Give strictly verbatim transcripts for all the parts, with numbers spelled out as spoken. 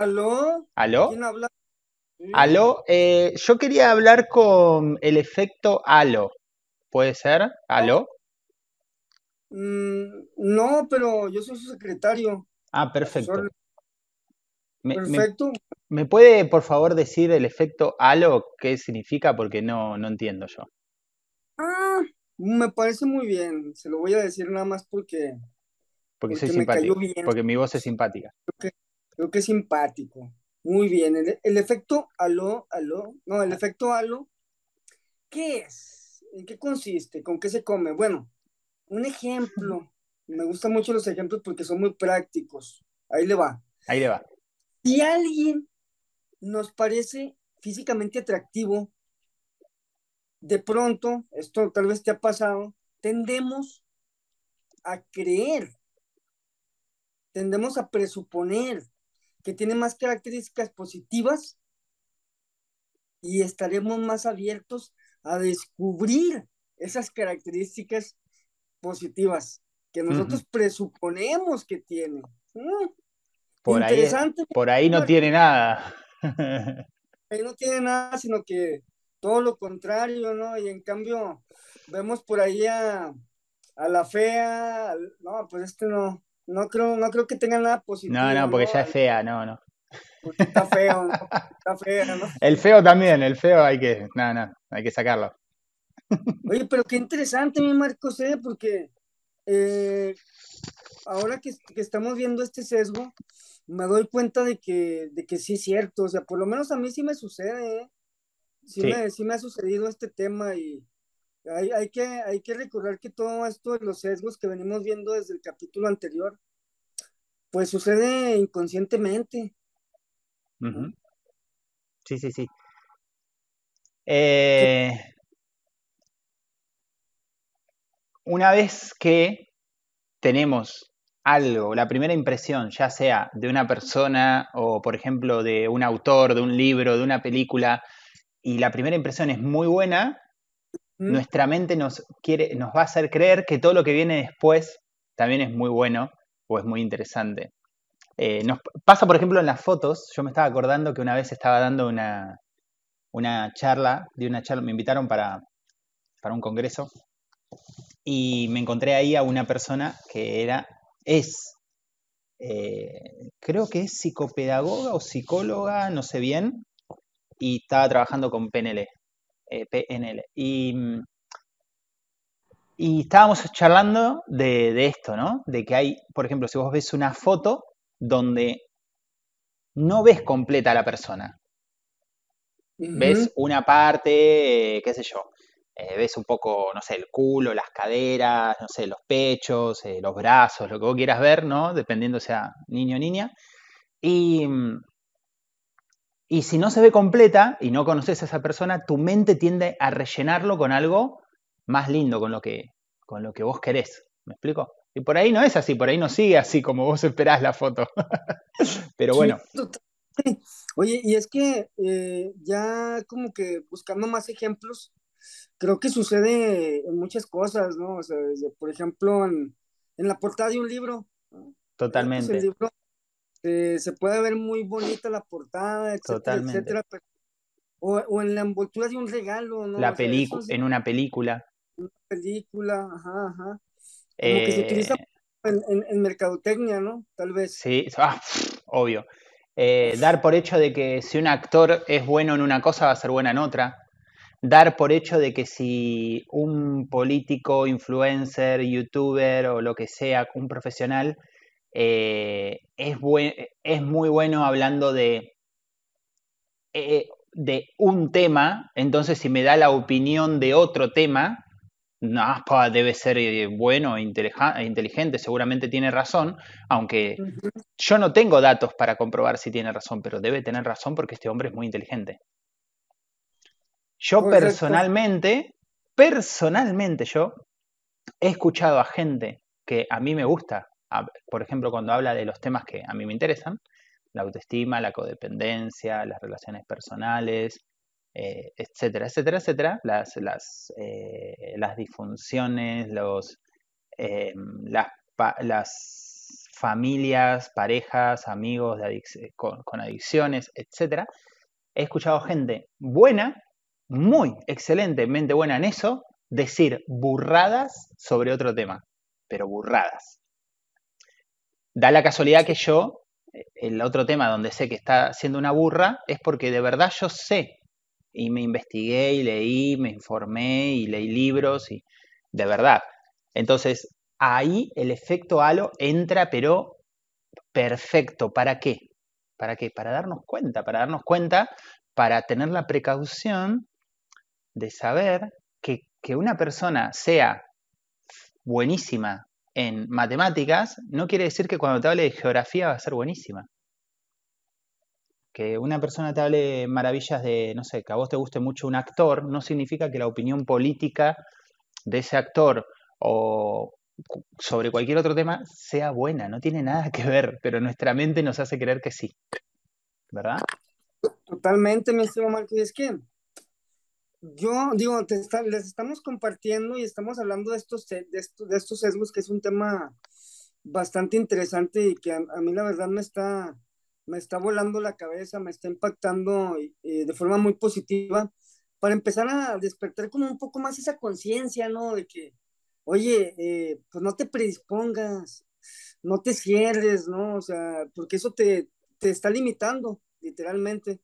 ¿Aló? ¿Aló? ¿Quién habla? Sí. ¿Aló? Eh, yo quería hablar con el efecto halo. ¿Puede ser? ¿Aló? Mm, no, pero yo soy su secretario. Ah, perfecto. Soy... Me, perfecto. Me, ¿Me puede, por favor, decir el efecto halo? ¿Qué significa? Porque no, no entiendo yo. Ah, me parece muy bien. Se lo voy a decir nada más porque... Porque, porque soy simpático, porque mi voz es simpática. Porque... Creo que es simpático. Muy bien. El, el efecto halo, halo. No, el efecto halo. ¿Qué es? ¿En qué consiste? ¿Con qué se come? Bueno, un ejemplo. Me gustan mucho los ejemplos porque son muy prácticos. Ahí le va. Ahí le va. Si alguien nos parece físicamente atractivo, de pronto, esto tal vez te ha pasado, tendemos a creer, tendemos a presuponer que tiene más características positivas y estaremos más abiertos a descubrir esas características positivas que nosotros uh-huh. presuponemos que tiene. ¿Mm? Por, Interesante, ahí, por ahí no tiene nada. Ahí no tiene nada, sino que todo lo contrario, ¿no? Y en cambio vemos por ahí a, a la fea, al, no, pues este no. No creo, no creo que tenga nada positivo. No, no, porque ¿no? ya es fea, no, no. Porque está feo, ¿no? Está fea, ¿no? El feo también, el feo hay que, no, no, hay que sacarlo. Oye, pero qué interesante, mi Marcos, ¿eh? Porque eh, ahora que, que estamos viendo este sesgo, me doy cuenta de que, de que sí es cierto. O sea, por lo menos a mí sí me sucede, ¿eh? Sí, sí. Me, sí me ha sucedido este tema y... Hay, hay, que, hay que recordar que todo esto de los sesgos que venimos viendo desde el capítulo anterior, pues sucede inconscientemente. Uh-huh. Sí, sí, sí. Eh, una vez que tenemos algo, la primera impresión, ya sea de una persona o, por ejemplo, de un autor, de un libro, de una película, y la primera impresión es muy buena, nuestra mente nos, quiere, nos va a hacer creer que todo lo que viene después también es muy bueno o es muy interesante. Eh, nos pasa, por ejemplo, en las fotos. Yo me estaba acordando que una vez estaba dando una, una charla, de una charla, me invitaron para, para un congreso y me encontré ahí a una persona que era, es, eh, creo que es psicopedagoga o psicóloga, no sé bien, y estaba trabajando con P N L. P N L. Y, y estábamos charlando de, de esto, ¿no? De que hay, por ejemplo, si vos ves una foto donde no ves completa a la persona. Uh-huh. Ves una parte, qué sé yo, eh, ves un poco, no sé, el culo, las caderas, no sé, los pechos, eh, los brazos, lo que vos quieras ver, ¿no? Dependiendo sea niño o niña. Y... Y si no se ve completa y no conoces a esa persona, tu mente tiende a rellenarlo con algo más lindo, con lo que, con lo que vos querés. ¿Me explico? Y por ahí no es así, por ahí no sigue así como vos esperás la foto. Pero bueno. Sí, oye, y es que eh, ya como que buscando más ejemplos, creo que sucede en muchas cosas, ¿no? O sea, desde, por ejemplo, en, en la portada de un libro. ¿No? Totalmente. El libro Eh, se puede ver muy bonita la portada, etcétera, Totalmente. etcétera, pero, o, o en la envoltura de un regalo, ¿no? La película, en una película. En una película, ajá, ajá. Como eh... que se utiliza en, en, en mercadotecnia, ¿no? Tal vez. Sí, ah, obvio. Eh, dar por hecho de que si un actor es bueno en una cosa va a ser buena en otra. Dar por hecho de que si un político, influencer, youtuber o lo que sea, un profesional... Eh, es, buen, es muy bueno hablando de, eh, de un tema, entonces si me da la opinión de otro tema, no, pa, debe ser eh, bueno e inteligente, seguramente tiene razón, aunque uh-huh. yo no tengo datos para comprobar si tiene razón, pero debe tener razón porque este hombre es muy inteligente. Yo Correcto. personalmente, personalmente yo he escuchado a gente que a mí me gusta, por ejemplo, cuando habla de los temas que a mí me interesan, la autoestima, la codependencia, las relaciones personales, eh, etcétera, etcétera, etcétera, las, las, eh, las disfunciones, los, eh, las, las familias, parejas, amigos de adic- con, con adicciones, etcétera. He escuchado gente buena, muy excelentemente buena en eso, decir burradas sobre otro tema, pero burradas. Da la casualidad que yo, el otro tema donde sé que está siendo una burra, es porque de verdad yo sé, y me investigué, y leí, me informé, y leí libros, y de verdad. Entonces, ahí el efecto halo entra, pero perfecto. ¿Para qué? ¿Para qué? Para darnos cuenta, para darnos cuenta, para tener la precaución de saber que, que una persona sea buenísima en matemáticas no quiere decir que cuando te hable de geografía va a ser buenísima. Que una persona te hable maravillas de, no sé, que a vos te guste mucho un actor, no significa que la opinión política de ese actor o sobre cualquier otro tema sea buena. No tiene nada que ver, pero nuestra mente nos hace creer que sí. ¿Verdad? Totalmente, mi estimado Marcos. Es que yo digo, te está, les estamos compartiendo y estamos hablando de estos, de, estos, de estos sesgos, que es un tema bastante interesante y que a, a mí la verdad me está, me está volando la cabeza, me está impactando eh, de forma muy positiva para empezar a despertar como un poco más esa conciencia, ¿no? De que, oye, eh, pues no te predispongas, no te cierres, ¿no? O sea, porque eso te, te está limitando, literalmente.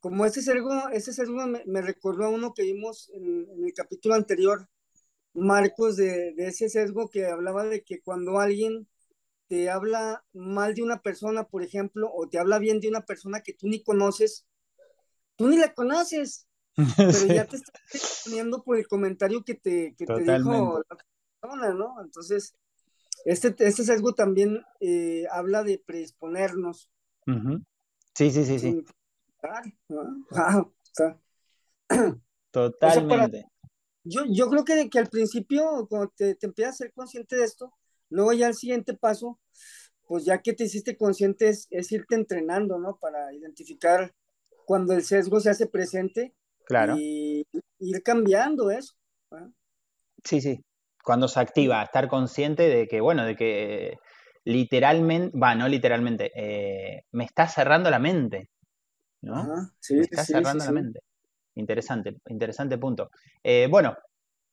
Como ese sergo, ese sergo me, me recordó a uno que vimos en, en el capítulo anterior, Marcos, de, de ese sesgo que hablaba de que cuando alguien te habla mal de una persona, por ejemplo, o te habla bien de una persona que tú ni conoces, tú ni la conoces, pero sí, ya te estás poniendo por el comentario que te, que te dijo la persona, ¿no? Entonces, este, este sesgo también eh, habla de predisponernos. Uh-huh. Sí, sí, sí, sí. Wow, está. Totalmente. O sea, para, yo, yo creo que, que al principio, cuando te, te empiezas a ser consciente de esto, luego ya el siguiente paso, pues ya que te hiciste consciente, es, es irte entrenando, ¿no? Para identificar cuando el sesgo se hace presente. Claro. Y ir cambiando eso. ¿Verdad? Sí, sí. Cuando se activa, estar consciente de que, bueno, de que literalmente, va, no literalmente, eh, me está cerrando la mente. ¿No? Ajá, sí, me está sí, cerrando sí, sí. la mente. Interesante, interesante punto. Eh, bueno,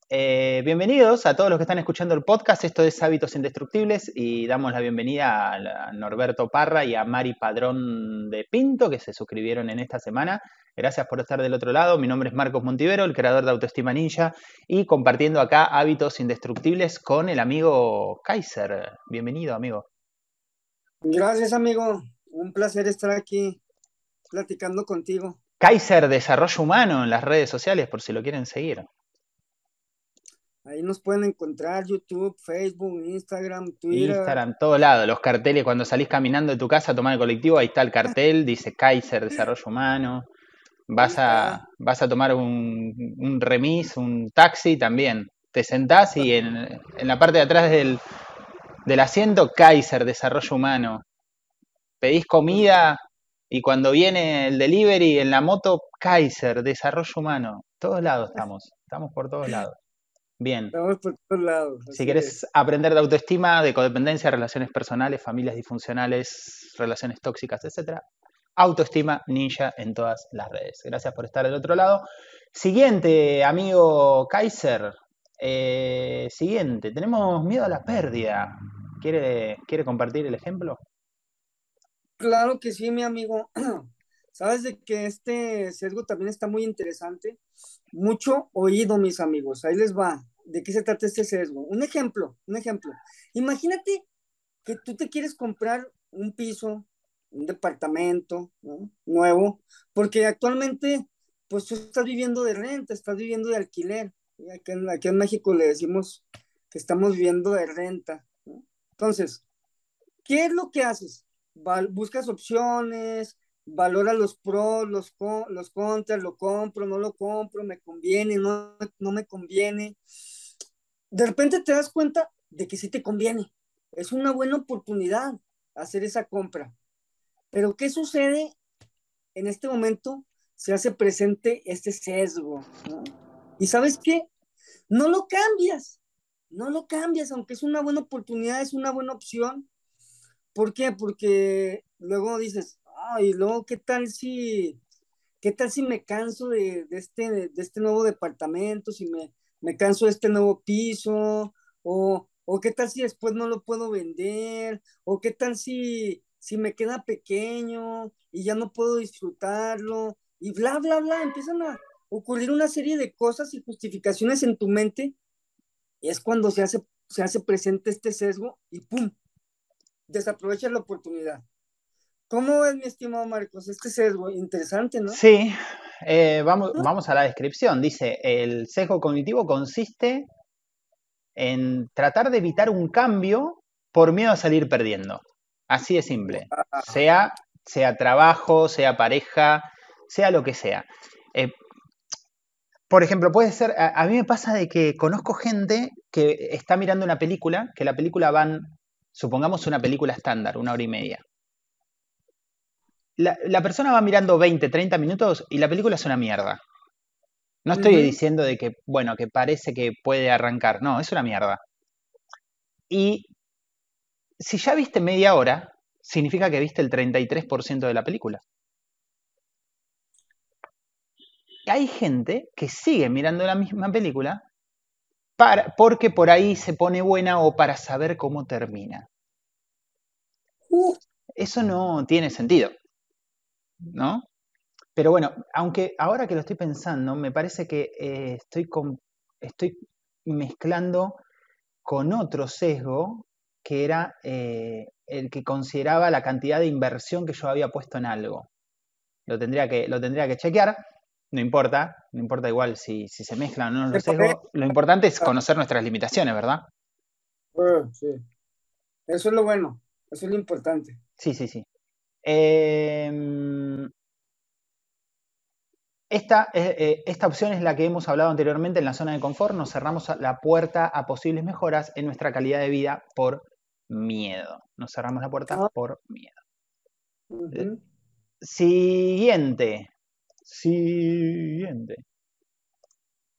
eh, bienvenidos a todos los que están escuchando el podcast. Esto es Hábitos Indestructibles y damos la bienvenida a Norberto Parra y a Mari Padrón de Pinto, que se suscribieron en esta semana. Gracias por estar del otro lado. Mi nombre es Marcos Montivero, el creador de Autoestima Ninja, y compartiendo acá Hábitos Indestructibles con el amigo Kaiser. Bienvenido, amigo. Gracias, amigo. Un placer estar aquí platicando contigo. Kaiser Desarrollo Humano en las redes sociales, por si lo quieren seguir. Ahí nos pueden encontrar YouTube, Facebook, Instagram, Twitter. Instagram, todo lado. Los carteles, cuando salís caminando de tu casa a tomar el colectivo, ahí está el cartel, dice Kaiser Desarrollo Humano. Vas a, vas a tomar un, un remis, un taxi también. Te sentás y en, en la parte de atrás del, del asiento, Kaiser Desarrollo Humano. Pedís comida. Y cuando viene el delivery en la moto, Kaiser, Desarrollo Humano. Todos lados estamos, estamos por todos lados. Bien. Estamos por todos lados. Si querés es. aprender de autoestima, de codependencia, relaciones personales, familias disfuncionales, relaciones tóxicas, etcétera, Autoestima Ninja en todas las redes. Gracias por estar del otro lado. Siguiente, amigo Kaiser. Eh, siguiente, tenemos miedo a la pérdida. ¿Quiere, quiere compartir el ejemplo? Claro que sí, mi amigo. Sabes de que este sesgo también está muy interesante. Mucho oído, mis amigos. Ahí les va. ¿De qué se trata este sesgo? Un ejemplo, un ejemplo. Imagínate que tú te quieres comprar un piso, un departamento, ¿no? Nuevo, porque actualmente, pues tú estás viviendo de renta, estás viviendo de alquiler. Aquí en, aquí en México le decimos que estamos viviendo de renta, ¿no? Entonces, ¿qué es lo que haces? Buscas opciones, valora los pros, los, con, los contras, lo compro, no lo compro, me conviene, no, no me conviene. De repente te das cuenta de que sí te conviene. Es una buena oportunidad hacer esa compra. Pero ¿qué sucede? En este momento se hace presente este sesgo, ¿no? ¿Y sabes qué? No lo cambias, no lo cambias, aunque es una buena oportunidad, es una buena opción. ¿Por qué? Porque luego dices, ay, luego, ¿qué tal si, qué tal si me canso de, de, este, de, de este nuevo departamento, si me, me canso de este nuevo piso, o, o qué tal si después no lo puedo vender, o qué tal si, si me queda pequeño y ya no puedo disfrutarlo, y bla, bla, bla, empiezan a ocurrir una serie de cosas y justificaciones en tu mente, y es cuando se hace, se hace presente este sesgo y ¡pum!, desaprovechas la oportunidad. ¿Cómo ves, mi estimado Marcos? Este sesgo, interesante, ¿no? Sí, eh, vamos, ¿no? vamos a la descripción. Dice, el sesgo cognitivo consiste en tratar de evitar un cambio por miedo a salir perdiendo. Así de simple. Ah. Sea, sea trabajo, sea pareja, sea lo que sea. Eh, por ejemplo, puede ser, a, a mí me pasa de que conozco gente que está mirando una película, que la película van, supongamos una película estándar, una hora y media. La, la persona va mirando veinte, treinta minutos y la película es una mierda. No estoy uh-huh. diciendo de que, bueno, que parece que puede arrancar. No, es una mierda. Y si ya viste media hora, significa que viste el treinta y tres por ciento de la película. Hay gente que sigue mirando la misma película para, porque por ahí se pone buena o para saber cómo termina. Uh, eso no tiene sentido, ¿no? Pero bueno, aunque ahora que lo estoy pensando, me parece que eh, estoy, con, estoy mezclando con otro sesgo que era eh, el que consideraba la cantidad de inversión que yo había puesto en algo. Lo tendría que, lo tendría que chequear. No importa, no importa igual si, si se mezclan o no los sesgos. Lo importante es conocer nuestras limitaciones, ¿verdad? Bueno, sí. Eso es lo bueno, eso es lo importante. Sí, sí, sí. Eh, esta, eh, esta opción es la que hemos hablado anteriormente en la zona de confort. Nos cerramos la puerta a posibles mejoras en nuestra calidad de vida por miedo. Nos cerramos la puerta ah. por miedo. Uh-huh. Siguiente. Siguiente.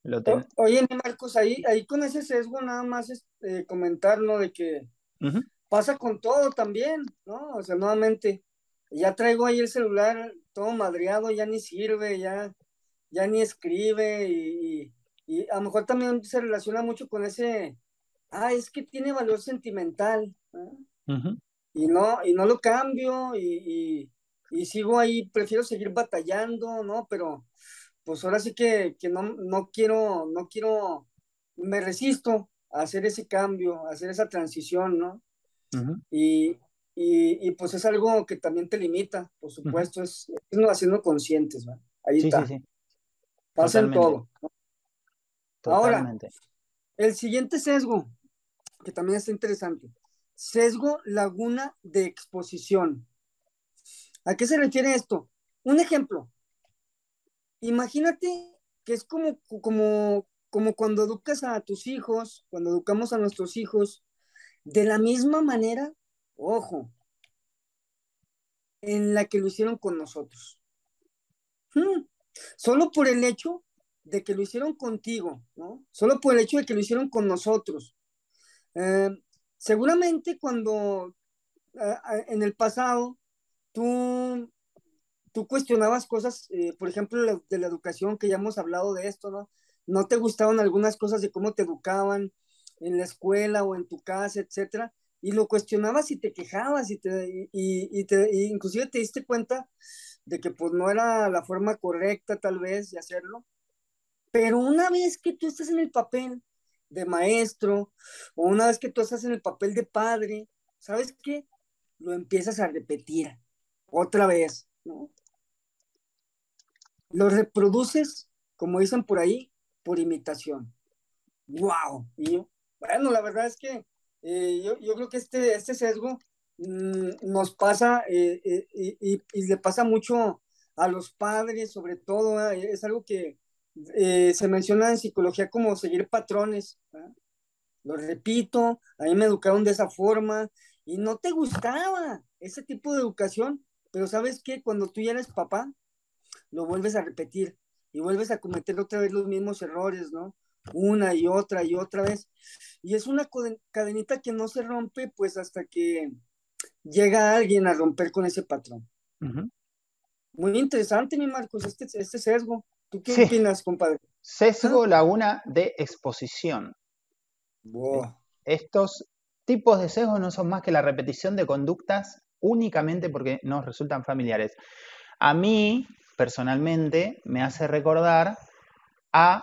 Lo ten... Oye, Marcos, ahí, ahí con ese sesgo nada más es, eh, comentar, ¿no? De que uh-huh. pasa con todo también, ¿no? O sea, nuevamente, ya traigo ahí el celular todo madreado, ya ni sirve, ya, ya ni escribe, y, y, y a lo mejor también se relaciona mucho con ese, ah, es que tiene valor sentimental, ¿no? Uh-huh. Y no, y no lo cambio, y... y Y sigo ahí, prefiero seguir batallando, ¿no? Pero pues ahora sí que, que no, no quiero, no quiero, me resisto a hacer ese cambio, a hacer esa transición, ¿no? Uh-huh. Y, y, y pues es algo que también te limita, por supuesto, uh-huh. es, es haciendo conscientes, ¿no? Ahí sí, está. Sí, sí. Pasa en todo, ¿no? Totalmente. Ahora, el siguiente sesgo, que también está interesante, sesgo laguna de exposición. ¿A qué se refiere esto? Un ejemplo. Imagínate que es como, como, como cuando educas a tus hijos, cuando educamos a nuestros hijos, de la misma manera, ojo, en la que lo hicieron con nosotros. Hmm. Solo por el hecho de que lo hicieron contigo, ¿no? Solo por el hecho de que lo hicieron con nosotros. Eh, seguramente cuando eh, en el pasado, Tú, tú cuestionabas cosas, eh, por ejemplo, la, de la educación, que ya hemos hablado de esto, ¿no? No te gustaban algunas cosas de cómo te educaban en la escuela o en tu casa, etcétera, y lo cuestionabas y te quejabas, y te, y, y te y inclusive te diste cuenta de que pues no era la forma correcta tal vez de hacerlo, pero una vez que tú estás en el papel de maestro, o una vez que tú estás en el papel de padre, ¿sabes qué? Lo empiezas a repetir. Otra vez, ¿no? Lo reproduces, como dicen por ahí, por imitación. ¡Wow! Y bueno, la verdad es que eh, yo, yo creo que este, este sesgo mmm, nos pasa eh, eh, y, y, y le pasa mucho a los padres, sobre todo, ¿eh? Es algo que eh, se menciona en psicología como seguir patrones, ¿eh? Lo repito, a mí me educaron de esa forma y no te gustaba ese tipo de educación. Pero ¿sabes qué? Cuando tú ya eres papá, lo vuelves a repetir y vuelves a cometer otra vez los mismos errores, ¿no? Una y otra y otra vez. Y es una cadenita que no se rompe, pues, hasta que llega alguien a romper con ese patrón. Uh-huh. Muy interesante, mi Marcos, este, este sesgo. ¿Tú qué sí. opinas, compadre? Sesgo, ¿Ah? laguna de exposición. Wow. Estos tipos de sesgos no son más que la repetición de conductas únicamente porque nos resultan familiares. A mí, personalmente, me hace recordar a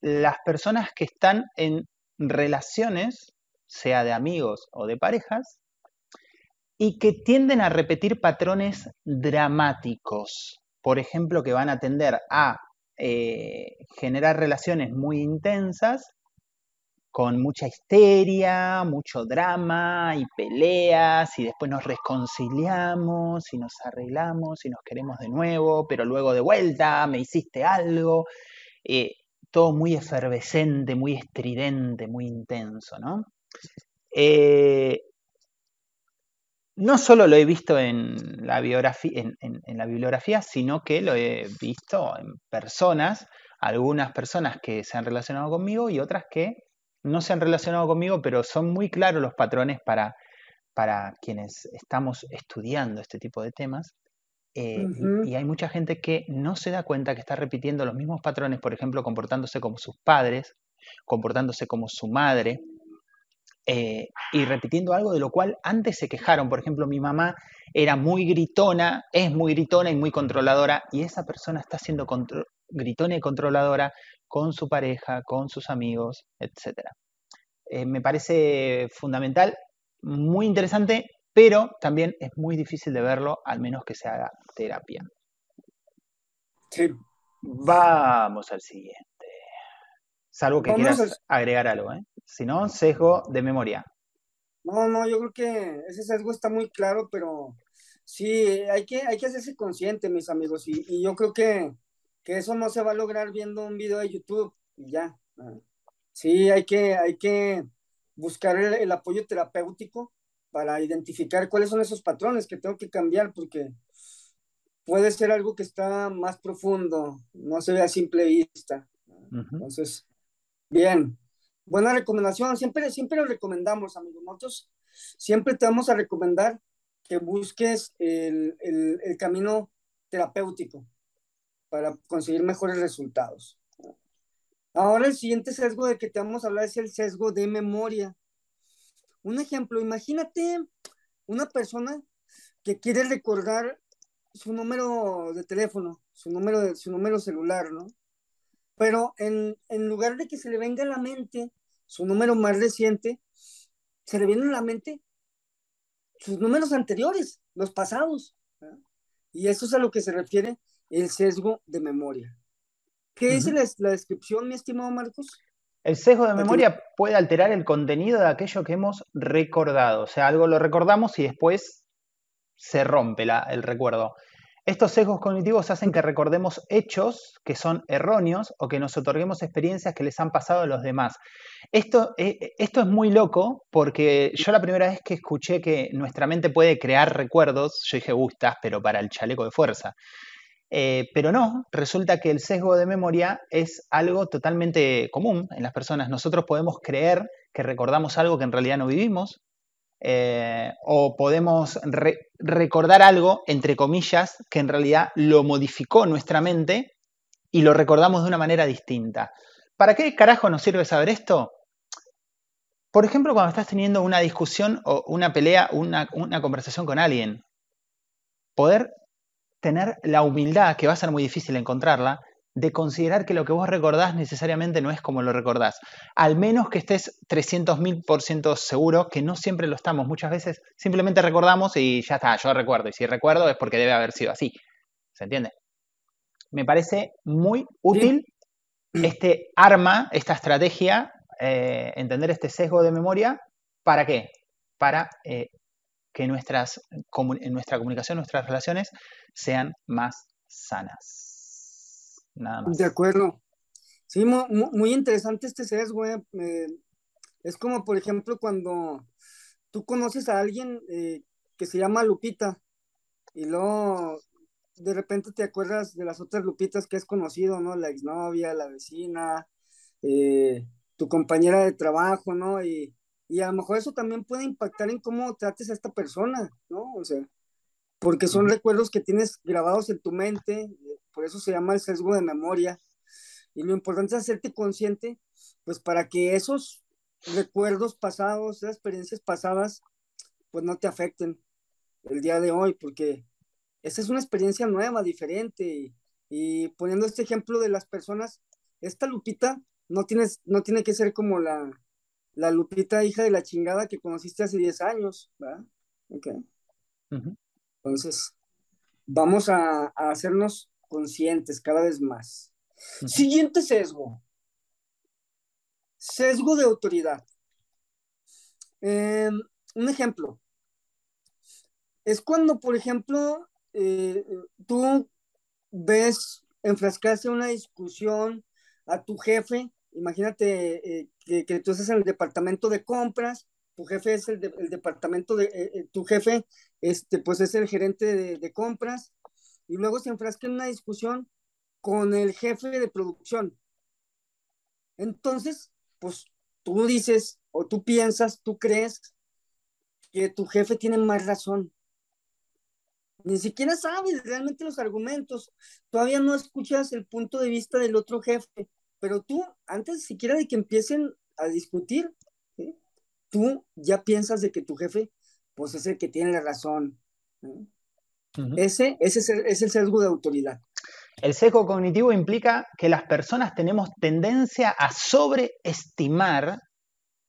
las personas que están en relaciones, sea de amigos o de parejas, y que tienden a repetir patrones dramáticos. Por ejemplo, que van a tender a eh, generar relaciones muy intensas, con mucha histeria, mucho drama y peleas, y después nos reconciliamos y nos arreglamos y nos queremos de nuevo, pero luego de vuelta, me hiciste algo. Eh, todo muy efervescente, muy estridente, muy intenso, ¿no? Eh, no solo lo he visto en la, biografía, en, en, en la bibliografía, sino que lo he visto en personas, algunas personas que se han relacionado conmigo y otras que no se han relacionado conmigo, pero son muy claros los patrones para, para quienes estamos estudiando este tipo de temas. Eh, uh-huh. y, y hay mucha gente que no se da cuenta que está repitiendo los mismos patrones, por ejemplo, comportándose como sus padres, comportándose como su madre, eh, y repitiendo algo de lo cual antes se quejaron. Por ejemplo, mi mamá era muy gritona, es muy gritona y muy controladora, y esa persona está siendo contro- gritona y controladora con su pareja, con sus amigos, etcétera. Eh, me parece fundamental, muy interesante, pero también es muy difícil de verlo, al menos que se haga terapia. Sí. Vamos al siguiente. Salvo que Vamos quieras a... agregar algo, ¿eh? Si no, sesgo de memoria. No, no, yo creo que ese sesgo está muy claro, pero sí, hay que, hay que hacerse consciente, mis amigos, y, y yo creo que que eso no se va a lograr viendo un video de YouTube y ya. Sí, hay que, hay que buscar el, el apoyo terapéutico para identificar cuáles son esos patrones que tengo que cambiar, porque puede ser algo que está más profundo, no se ve a simple vista. Uh-huh. Entonces, bien. Buena recomendación. Siempre, siempre lo recomendamos, amigos. Nosotros siempre te vamos a recomendar que busques el, el, el camino terapéutico para conseguir mejores resultados. Ahora el siguiente sesgo de que te vamos a hablar es el sesgo de memoria. Un ejemplo, imagínate una persona que quiere recordar su número de teléfono, su número, de, su número celular, ¿no? Pero en, en lugar de que se le venga a la mente su número más reciente, se le viene a la mente sus números anteriores, los pasados, ¿no? Y eso es a lo que se refiere el sesgo de memoria. ¿Qué dice uh-huh. la, la descripción, mi estimado Marcos? El sesgo de memoria puede alterar el contenido de aquello que hemos recordado. O sea, algo lo recordamos y después se rompe la, el recuerdo. Estos sesgos cognitivos hacen que recordemos hechos que son erróneos o que nos otorguemos experiencias que les han pasado a los demás. Esto, eh, esto es muy loco porque yo la primera vez que escuché que nuestra mente puede crear recuerdos, yo dije, gustas, pero para el chaleco de fuerza. Eh, pero no, resulta que el sesgo de memoria es algo totalmente común en las personas. Nosotros podemos creer que recordamos algo que en realidad no vivimos, eh, o podemos re- recordar algo, entre comillas, que en realidad lo modificó nuestra mente y lo recordamos de una manera distinta. ¿Para qué carajo nos sirve saber esto? Por ejemplo, cuando estás teniendo una discusión o una pelea, una, una conversación con alguien, poder tener la humildad, que va a ser muy difícil encontrarla, de considerar que lo que vos recordás necesariamente no es como lo recordás. Al menos que estés trescientos mil por ciento seguro, que no siempre lo estamos. Muchas veces simplemente recordamos y ya está, yo recuerdo. Y si recuerdo es porque debe haber sido así. ¿Se entiende? Me parece muy útil sí. este arma, esta estrategia, eh, entender este sesgo de memoria. ¿Para qué? Para eh, que nuestras, comun- nuestra comunicación, nuestras relaciones sean más sanas. Nada más. De acuerdo. Sí, muy, muy interesante este sesgo. Eh. Eh, es como, por ejemplo, cuando tú conoces a alguien eh, que se llama Lupita y luego de repente te acuerdas de las otras Lupitas que has conocido, ¿no? La exnovia, la vecina, eh, tu compañera de trabajo, ¿no? Y, Y a lo mejor eso también puede impactar en cómo trates a esta persona, ¿no? O sea, porque son recuerdos que tienes grabados en tu mente, por eso se llama el sesgo de memoria. Y lo importante es hacerte consciente, pues para que esos recuerdos pasados, esas experiencias pasadas, pues no te afecten el día de hoy, porque esa es una experiencia nueva, diferente. Y, y poniendo este ejemplo de las personas, esta Lupita no, tienes, no tiene que ser como la, la Lupita hija de la chingada que conociste hace diez años, ¿verdad? Ok. Uh-huh. Entonces, vamos a, a hacernos conscientes cada vez más. Uh-huh. Siguiente sesgo. Sesgo de autoridad. Eh, un ejemplo. Es cuando, por ejemplo, eh, tú ves enfrascarse en una discusión a tu jefe. Imagínate eh, que, que tú estás en el departamento de compras, tu jefe es el, de, el departamento de, eh, tu jefe este, pues es el gerente de, de compras, y luego se enfrasca en una discusión con el jefe de producción. Entonces, pues tú dices, o tú piensas, tú crees que tu jefe tiene más razón. Ni siquiera sabes realmente los argumentos, todavía no escuchas el punto de vista del otro jefe, pero tú, antes siquiera de que empiecen a discutir, ¿sí?, tú ya piensas de que tu jefe, pues es el que tiene la razón, ¿sí? Uh-huh. Ese, ese es, el, es el sesgo de autoridad. El sesgo cognitivo implica que las personas tenemos tendencia a sobreestimar,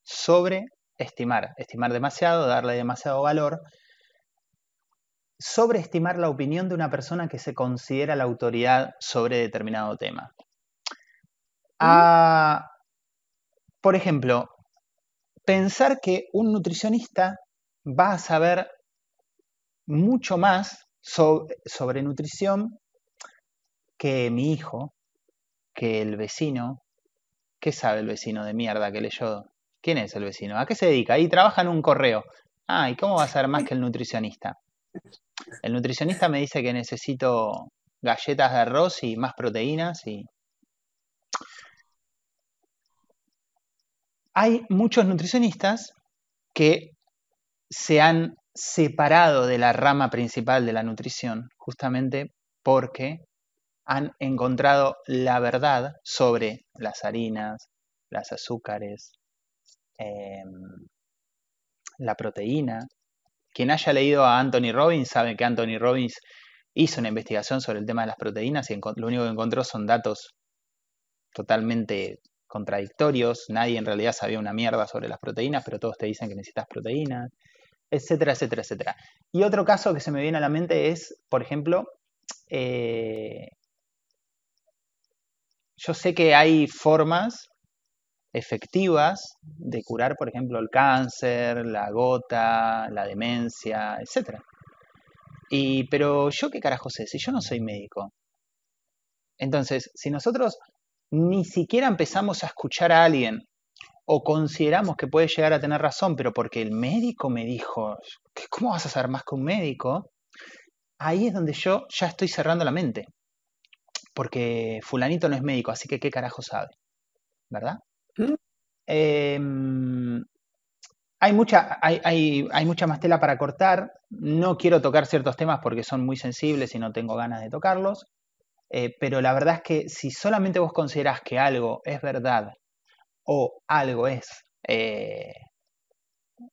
sobreestimar, estimar demasiado, darle demasiado valor, sobreestimar la opinión de una persona que se considera la autoridad sobre determinado tema. Ah, por ejemplo, pensar que un nutricionista va a saber mucho más sobre, sobre nutrición que mi hijo, que el vecino. ¿Qué sabe el vecino de mierda que leyó? ¿Quién es el vecino? ¿A qué se dedica? Ahí trabaja en un correo. Ah, ¿y cómo va a saber más que el nutricionista? El nutricionista me dice que necesito galletas de arroz y más proteínas. Y hay muchos nutricionistas que se han separado de la rama principal de la nutrición justamente porque han encontrado la verdad sobre las harinas, las azúcares, eh, la proteína. Quien haya leído a Anthony Robbins sabe que Anthony Robbins hizo una investigación sobre el tema de las proteínas y lo único que encontró son datos totalmente contradictorios. Nadie en realidad sabía una mierda sobre las proteínas, pero todos te dicen que necesitas proteínas, etcétera, etcétera, etcétera. Y otro caso que se me viene a la mente es, por ejemplo, eh, yo sé que hay formas efectivas de curar, por ejemplo, el cáncer, la gota, la demencia, etcétera. Y, pero yo qué carajo sé, si yo no soy médico. Entonces, si nosotros ni siquiera empezamos a escuchar a alguien o consideramos que puede llegar a tener razón, pero porque el médico me dijo, ¿cómo vas a saber más que un médico? Ahí es donde yo ya estoy cerrando la mente. Porque fulanito no es médico, así que qué carajo sabe, ¿verdad? Eh, hay, mucha, hay, hay, hay mucha más tela para cortar. No quiero tocar ciertos temas porque son muy sensibles y no tengo ganas de tocarlos, eh, pero la verdad es que si solamente vos considerás que algo es verdad o algo es eh,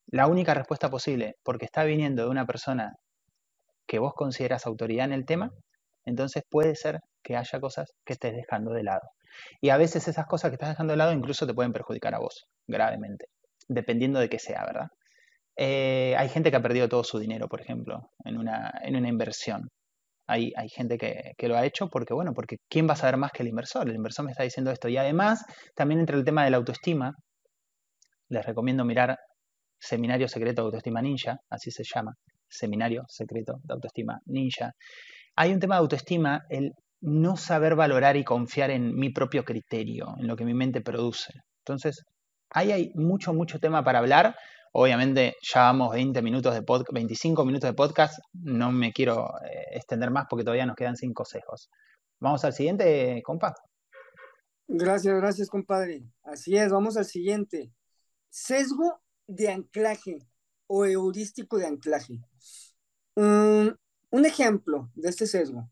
la única respuesta posible porque está viniendo de una persona que vos considerás autoridad en el tema, entonces puede ser que haya cosas que estés dejando de lado. Y a veces esas cosas que estás dejando de lado incluso te pueden perjudicar a vos, gravemente, dependiendo de qué sea, ¿verdad? Eh, hay gente que ha perdido todo su dinero, por ejemplo, en una, en una inversión. Hay, hay gente que, que lo ha hecho porque, bueno, porque ¿quién va a saber más que el inversor? El inversor me está diciendo esto. Y además, también entre el tema de la autoestima, les recomiendo mirar Seminario Secreto de Autoestima Ninja, así se llama, Seminario Secreto de Autoestima Ninja. Hay un tema de autoestima, el no saber valorar y confiar en mi propio criterio, en lo que mi mente produce. Entonces, ahí hay mucho, mucho tema para hablar. Obviamente, ya vamos veinte minutos de podcast, veinticinco minutos de podcast. No me quiero eh, extender más porque todavía nos quedan cinco sesgos. Vamos al siguiente, compa. Gracias, gracias, compadre. Así es, vamos al siguiente. Sesgo de anclaje o heurístico de anclaje. Um, un ejemplo de este sesgo.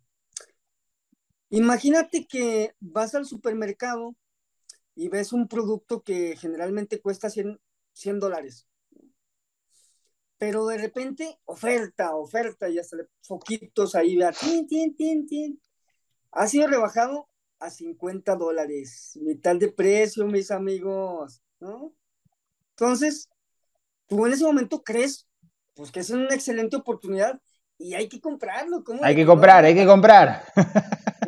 Imagínate que vas al supermercado y ves un producto que generalmente cuesta cien dólares. Pero de repente, oferta, oferta, y hasta foquitos ahí, vea, tin, tin, tin, tin. Ha sido rebajado a cincuenta dólares, mitad de precio, mis amigos, ¿no? Entonces, tú en ese momento crees, pues, que es una excelente oportunidad y hay que comprarlo. ¿Cómo? Hay que comprar, hay que comprar.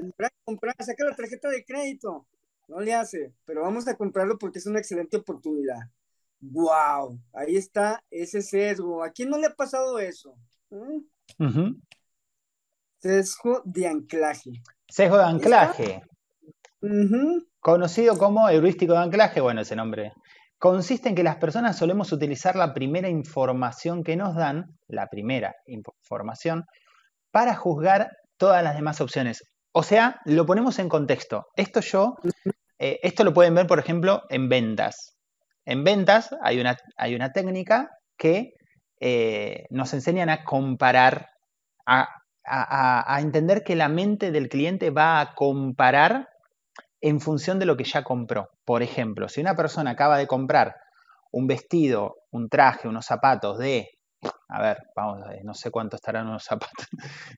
Comprar, comprar, saca la tarjeta de crédito. No le hace, pero vamos a comprarlo porque es una excelente oportunidad. Wow, ahí está ese sesgo. ¿A quién no le ha pasado eso? ¿Eh? Uh-huh. Sesgo de anclaje. Sesgo de anclaje. Uh-huh. Conocido como heurístico de anclaje, bueno, ese nombre. Consiste en que las personas solemos utilizar la primera información que nos dan, la primera información, para juzgar todas las demás opciones. O sea, lo ponemos en contexto. Esto yo, eh, esto lo pueden ver, por ejemplo, en ventas. En ventas hay una, hay una técnica que eh, nos enseñan a comparar, a, a, a entender que la mente del cliente va a comparar en función de lo que ya compró. Por ejemplo, si una persona acaba de comprar un vestido, un traje, unos zapatos de, a ver, vamos a ver, no sé cuánto estarán unos zapatos,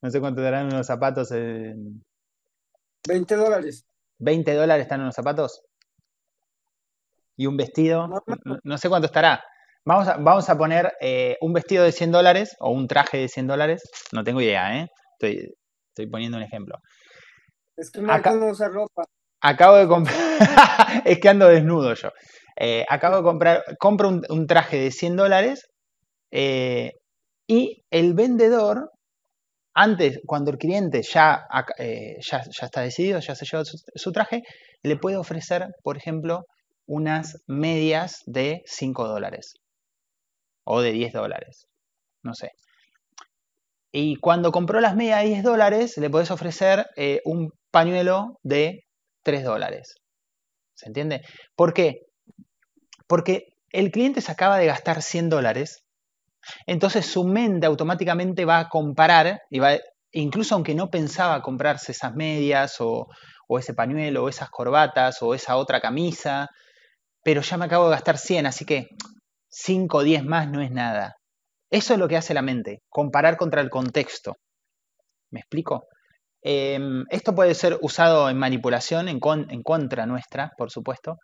no sé cuánto estarán unos zapatos. En... veinte dólares. ¿veinte dólares están unos zapatos? Y un vestido, no sé cuánto estará. Vamos a, vamos a poner eh, un vestido de cien dólares o un traje de cien dólares. No tengo idea, ¿eh? Estoy, estoy poniendo un ejemplo. Es que Marco Acá, no usa ropa. Acabo de comprar... es que ando desnudo yo. Eh, acabo de comprar... Compro un, un traje de cien dólares eh, y el vendedor, antes, cuando el cliente ya, eh, ya, ya está decidido, ya se lleva su, su traje, le puede ofrecer, por ejemplo, unas medias de cinco dólares o de diez dólares, no sé. Y cuando compró las medias de diez dólares, le podés ofrecer eh, un pañuelo de tres dólares. ¿Se entiende? ¿Por qué? Porque el cliente se acaba de gastar cien dólares, entonces su mente automáticamente va a comparar, y va, incluso aunque no pensaba comprarse esas medias o, o ese pañuelo o esas corbatas o esa otra camisa, pero ya me acabo de gastar cien, así que cinco o diez más no es nada. Eso es lo que hace la mente, comparar contra el contexto. ¿Me explico? Eh, esto puede ser usado en manipulación, en, con, en contra nuestra, por supuesto,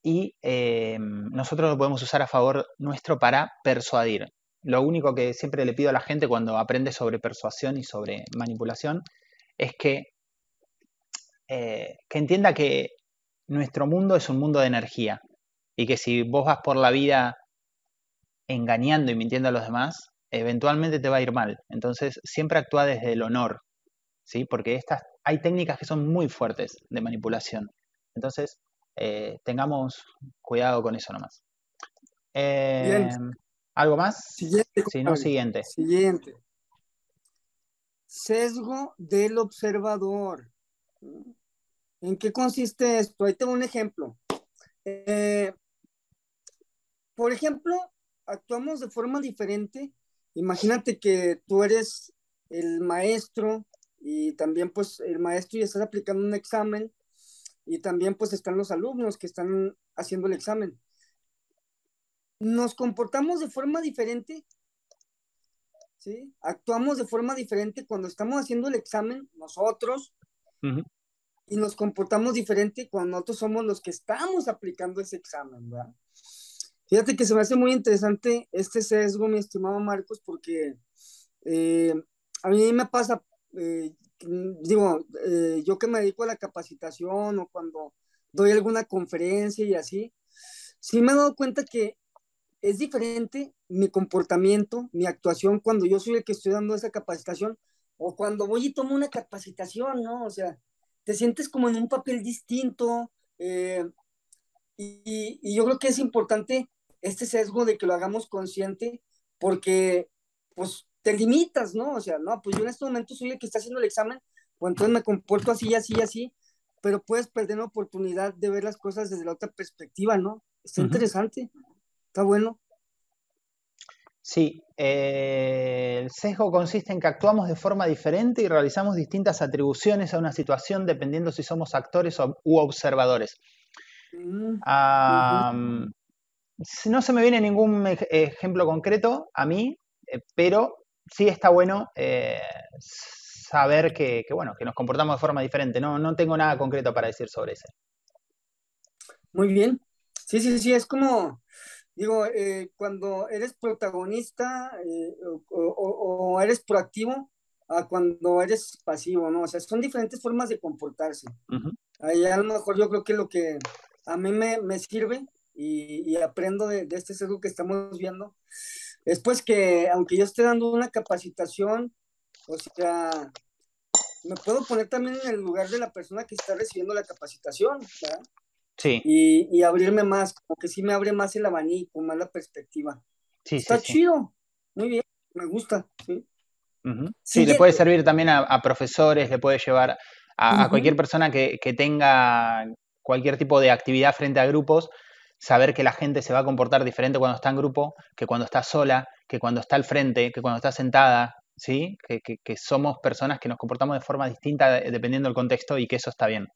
y eh, nosotros lo podemos usar a favor nuestro para persuadir. Lo único que siempre le pido a la gente cuando aprende sobre persuasión y sobre manipulación es que, eh, que entienda que nuestro mundo es un mundo de energía. Y que si vos vas por la vida engañando y mintiendo a los demás, eventualmente te va a ir mal. Entonces, siempre actúa desde el honor, ¿sí? Porque estas, hay técnicas que son muy fuertes de manipulación. Entonces, eh, tengamos cuidado con eso nomás. Eh, ¿Algo más? Siguiente. Si no, siguiente. Siguiente. Sesgo del observador. ¿En qué consiste esto? Ahí tengo un ejemplo. Eh, por ejemplo, actuamos de forma diferente. Imagínate que tú eres el maestro y también pues el maestro y estás aplicando un examen y también pues están los alumnos que están haciendo el examen. Nos comportamos de forma diferente, ¿sí? Actuamos de forma diferente cuando estamos haciendo el examen nosotros. Uh-huh. Y nos comportamos diferente cuando nosotros somos los que estamos aplicando ese examen, ¿verdad? Fíjate que se me hace muy interesante este sesgo, mi estimado Marcos, porque eh, a mí me pasa, eh, digo, eh, yo que me dedico a la capacitación o cuando doy alguna conferencia y así, sí me he dado cuenta que es diferente mi comportamiento, mi actuación cuando yo soy el que estoy dando esa capacitación o cuando voy y tomo una capacitación, ¿no? O sea, te sientes como en un papel distinto eh, y, y yo creo que es importante este sesgo de que lo hagamos consciente porque pues te limitas, ¿no? O sea, no, pues yo en este momento soy el que está haciendo el examen, pues entonces me comporto así, así, así, pero puedes perder la oportunidad de ver las cosas desde la otra perspectiva, ¿no? Está uh-huh. interesante, está bueno. Sí, eh, el sesgo consiste en que actuamos de forma diferente y realizamos distintas atribuciones a una situación dependiendo si somos actores o, u observadores. Mm. Um, uh-huh. No se me viene ningún ejemplo concreto a mí, eh, pero sí está bueno eh, saber que, que, bueno, que nos comportamos de forma diferente. No, no tengo nada concreto para decir sobre eso. Muy bien. Sí, sí, sí, es como... Digo, eh, cuando eres protagonista eh, o, o, o eres proactivo a cuando eres pasivo, ¿no? O sea, son diferentes formas de comportarse. Uh-huh. Ahí a lo mejor yo creo que lo que a mí me, me sirve y, y aprendo de, de este sesgo que estamos viendo es pues que aunque yo esté dando una capacitación, o sea, me puedo poner también en el lugar de la persona que está recibiendo la capacitación, ¿verdad? Sí. Y, y abrirme más, como que sí me abre más el abanico, más la perspectiva. Sí, está sí, chido, sí. Muy bien, me gusta. Sí, uh-huh. Sí, sí, le puede servir también a, a profesores, le puede llevar a, uh-huh. a cualquier persona que, que tenga cualquier tipo de actividad frente a grupos, saber que la gente se va a comportar diferente cuando está en grupo, que cuando está sola, que cuando está al frente, que cuando está sentada, ¿sí? Que, que, que somos personas que nos comportamos de forma distinta dependiendo del contexto y que eso está bien.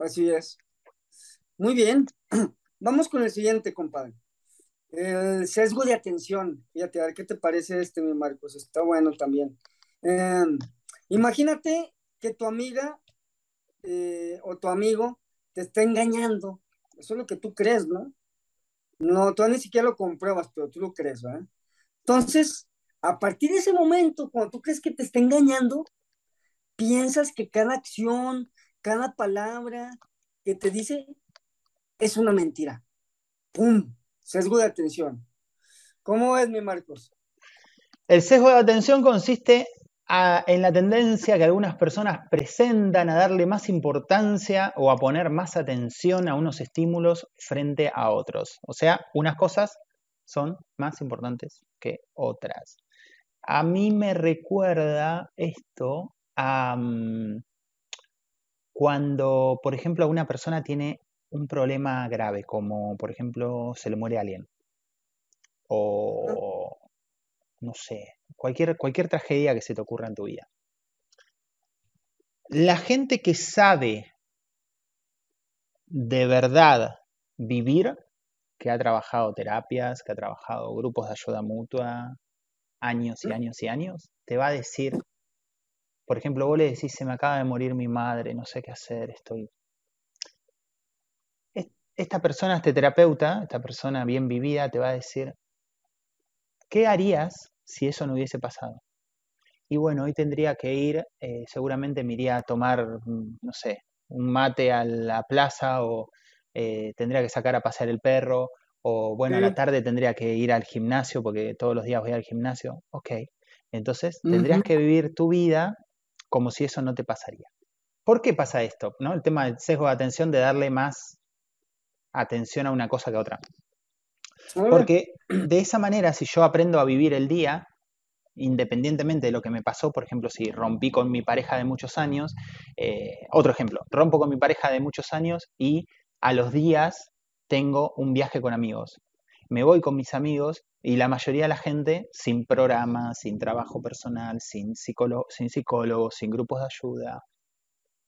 Así es. Muy bien, vamos con el siguiente, compadre. El sesgo de atención. Fíjate, a ver qué te parece este, mi Marcos. Está bueno también. Eh, imagínate que tu amiga eh, o tu amigo te está engañando. Eso es lo que tú crees, ¿no? No, tú ni siquiera lo compruebas, pero tú lo crees, ¿verdad? Entonces, a partir de ese momento, cuando tú crees que te está engañando, piensas que cada acción, cada palabra que te dice... es una mentira. ¡Pum! Sesgo de atención. ¿Cómo ves, mi Marcos? El sesgo de atención consiste a, en la tendencia que algunas personas presentan a darle más importancia o a poner más atención a unos estímulos frente a otros. O sea, unas cosas son más importantes que otras. A mí me recuerda esto a um, cuando, por ejemplo, una persona tiene un problema grave, como por ejemplo se le muere alguien o no sé, cualquier, cualquier tragedia que se te ocurra en tu vida. La gente que sabe de verdad vivir, que ha trabajado terapias, que ha trabajado grupos de ayuda mutua años y años y años, te va a decir, por ejemplo, vos le decís, se me acaba de morir mi madre, no sé qué hacer, estoy... Esta persona, este terapeuta, esta persona bien vivida, te va a decir, ¿qué harías si eso no hubiese pasado? Y bueno, hoy tendría que ir, eh, seguramente me iría a tomar, no sé, un mate a la plaza, o eh, tendría que sacar a pasear el perro, o bueno, a la tarde tendría que ir al gimnasio, porque todos los días voy al gimnasio. Ok, entonces uh-huh. tendrías que vivir tu vida como si eso no te pasaría. ¿Por qué pasa esto? ¿No? El tema del sesgo de atención, de darle más atención a una cosa que a otra. Porque de esa manera, si yo aprendo a vivir el día, independientemente de lo que me pasó, por ejemplo, si rompí con mi pareja de muchos años, eh, otro ejemplo, rompo con mi pareja de muchos años y a los días tengo un viaje con amigos. Me voy con mis amigos y la mayoría de la gente, sin programa, sin trabajo personal, sin psicólogo, sin psicólogos, sin grupos de ayuda,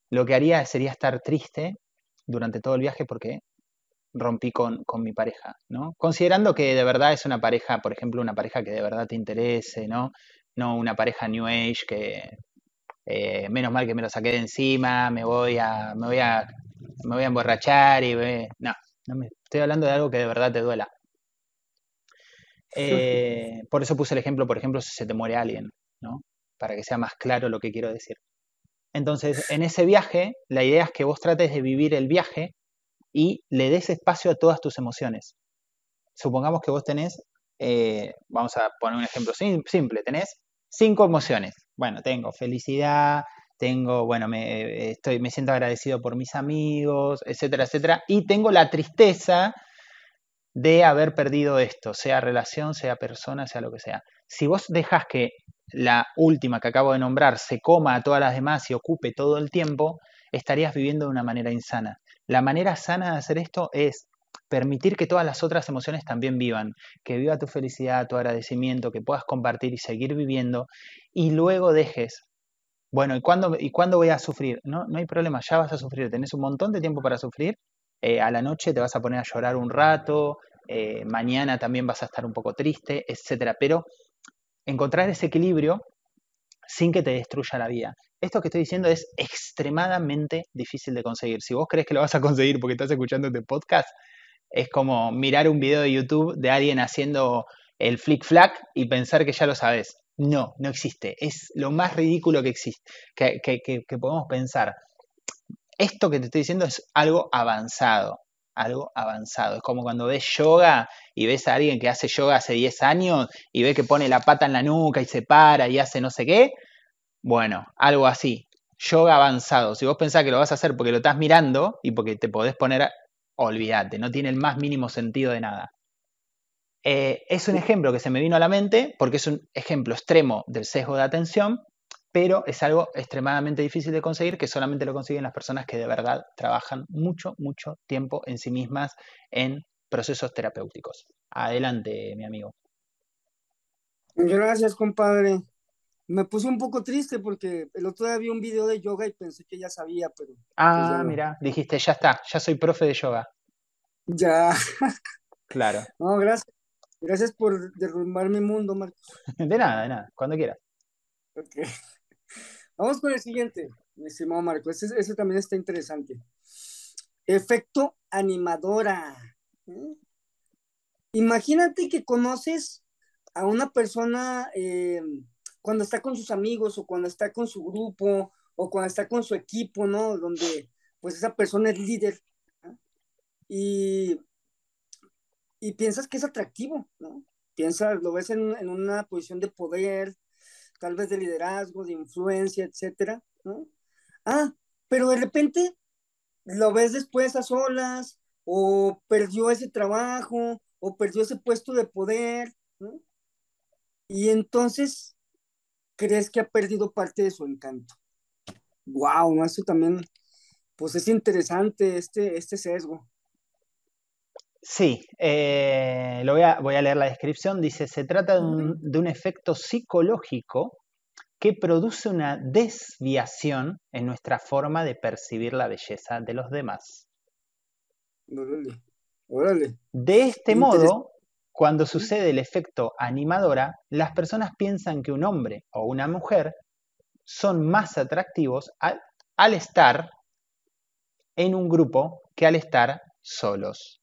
lo que haría sería estar triste durante todo el viaje porque rompí con, con mi pareja, ¿no? Considerando que de verdad es una pareja, por ejemplo, una pareja que de verdad te interese, ¿no? No una pareja New Age que eh, menos mal que me lo saqué de encima, me voy a, me voy a, me voy a emborrachar y me... no, no me... estoy hablando de algo que de verdad te duela. Eh, por eso puse el ejemplo, por ejemplo, si se te muere alguien, ¿no? Para que sea más claro lo que quiero decir. Entonces, en ese viaje, la idea es que vos trates de vivir el viaje y le des espacio a todas tus emociones. Supongamos que vos tenés, eh, vamos a poner un ejemplo sim- simple, tenés cinco emociones. Bueno, tengo felicidad, tengo, bueno, me, estoy, me siento agradecido por mis amigos, etcétera, etcétera. Y tengo la tristeza de haber perdido esto, sea relación, sea persona, sea lo que sea. Si vos dejás que la última que acabo de nombrar se coma a todas las demás y ocupe todo el tiempo, estarías viviendo de una manera insana. La manera sana de hacer esto es permitir que todas las otras emociones también vivan, que viva tu felicidad, tu agradecimiento, que puedas compartir y seguir viviendo, y luego dejes, bueno, ¿y cuándo, y cuándo voy a sufrir? No, no hay problema, ya vas a sufrir, tenés un montón de tiempo para sufrir, eh, a la noche te vas a poner a llorar un rato, eh, mañana también vas a estar un poco triste, etcétera, pero encontrar ese equilibrio sin que te destruya la vida. Esto que estoy diciendo es extremadamente difícil de conseguir. Si vos crees que lo vas a conseguir porque estás escuchando este podcast, es como mirar un video de YouTube de alguien haciendo el flick-flack y pensar que ya lo sabes. No, no existe. Es lo más ridículo que existe, que, que, que, que podemos pensar. Esto que te estoy diciendo es algo avanzado. Algo avanzado. Es como cuando ves yoga y ves a alguien que hace yoga hace diez años y ves que pone la pata en la nuca y se para y hace no sé qué. Bueno, algo así. Yoga avanzado. Si vos pensás que lo vas a hacer porque lo estás mirando y porque te podés poner, a... olvídate, no tiene el más mínimo sentido de nada. Eh, es un ejemplo que se me vino a la mente porque es un ejemplo extremo del sesgo de atención, pero es algo extremadamente difícil de conseguir, que solamente lo consiguen las personas que de verdad trabajan mucho, mucho tiempo en sí mismas en procesos terapéuticos. Adelante, mi amigo. Gracias, compadre. Me puse un poco triste porque el otro día vi un video de yoga y pensé que ya sabía, pero... Ah, pues mira, no. Dijiste, ya está, ya soy profe de yoga. Ya. Claro. No, gracias. Gracias por derrumbar mi mundo, Marcos. De nada, de nada, cuando quieras. Okay. Vamos con el siguiente, mi estimado Marco. Ese, ese también está interesante. Efecto animadora. ¿Eh? Imagínate que conoces a una persona eh, cuando está con sus amigos o cuando está con su grupo o cuando está con su equipo, ¿no? Donde pues esa persona es líder, ¿no? Y, y piensas que es atractivo, ¿no? Piensas, lo ves en, en una posición de poder, tal vez de liderazgo, de influencia, etcétera, ¿no? Ah, pero de repente lo ves después a solas, o perdió ese trabajo, o perdió ese puesto de poder, ¿no? Y entonces crees que ha perdido parte de su encanto. ¡Wow! Eso también, pues es interesante este, este sesgo. Sí, eh, lo voy a, voy a leer la descripción. Dice, se trata de un, de un efecto psicológico que produce una desviación en nuestra forma de percibir la belleza de los demás. Órale, órale. De este modo, cuando sucede el efecto animadora, las personas piensan que un hombre o una mujer son más atractivos al, al estar en un grupo que al estar solos.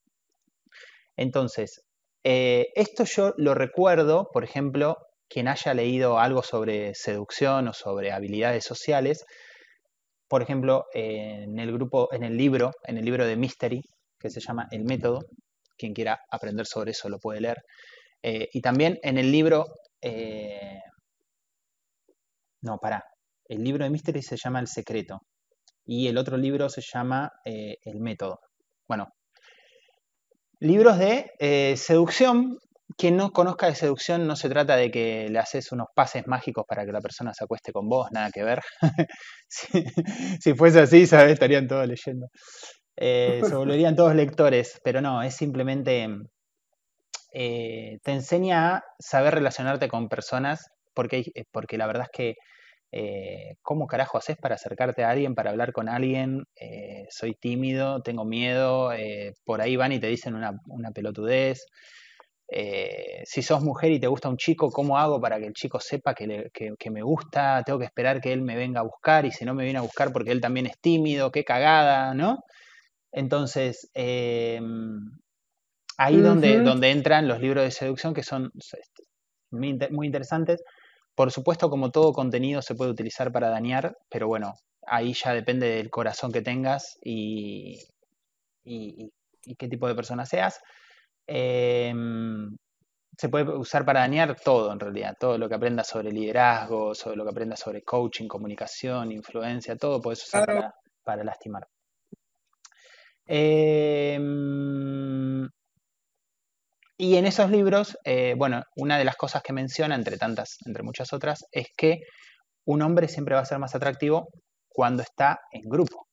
Entonces, eh, esto yo lo recuerdo, por ejemplo, quien haya leído algo sobre seducción o sobre habilidades sociales, por ejemplo, eh, en el grupo, en el libro, en el libro de Mystery, que se llama El Método, quien quiera aprender sobre eso lo puede leer, eh, y también en el libro, eh, no, pará, el libro de Mystery se llama El Secreto, y el otro libro se llama eh, El Método, bueno, libros de eh, seducción. Quien no conozca de seducción, no se trata de que le haces unos pases mágicos para que la persona se acueste con vos, nada que ver. si, si fuese así, ¿sabes? Estarían todos leyendo. Eh, se volverían todos lectores, pero no, es simplemente... Eh, te enseña a saber relacionarte con personas, porque, porque la verdad es que Eh, ¿cómo carajo haces para acercarte a alguien, para hablar con alguien? Eh, soy tímido, tengo miedo, eh, por ahí van y te dicen una, una pelotudez. Eh, si sos mujer y te gusta un chico, ¿cómo hago para que el chico sepa que, le, que, que me gusta? Tengo que esperar que él me venga a buscar, y si no me viene a buscar porque él también es tímido, qué cagada, ¿no? Entonces, eh, ahí uh-huh. donde, donde entran los libros de seducción, que son muy, muy interesantes. Por supuesto, como todo contenido se puede utilizar para dañar, pero bueno, ahí ya depende del corazón que tengas y, y, y qué tipo de persona seas. Eh, se puede usar para dañar todo, en realidad. Todo lo que aprendas sobre liderazgo, sobre lo que aprendas sobre coaching, comunicación, influencia, todo puedes usar claro. para, para lastimar. Eh, Y en esos libros, eh, bueno, una de las cosas que menciona, entre tantas, entre muchas otras, es que un hombre siempre va a ser más atractivo cuando está en grupo.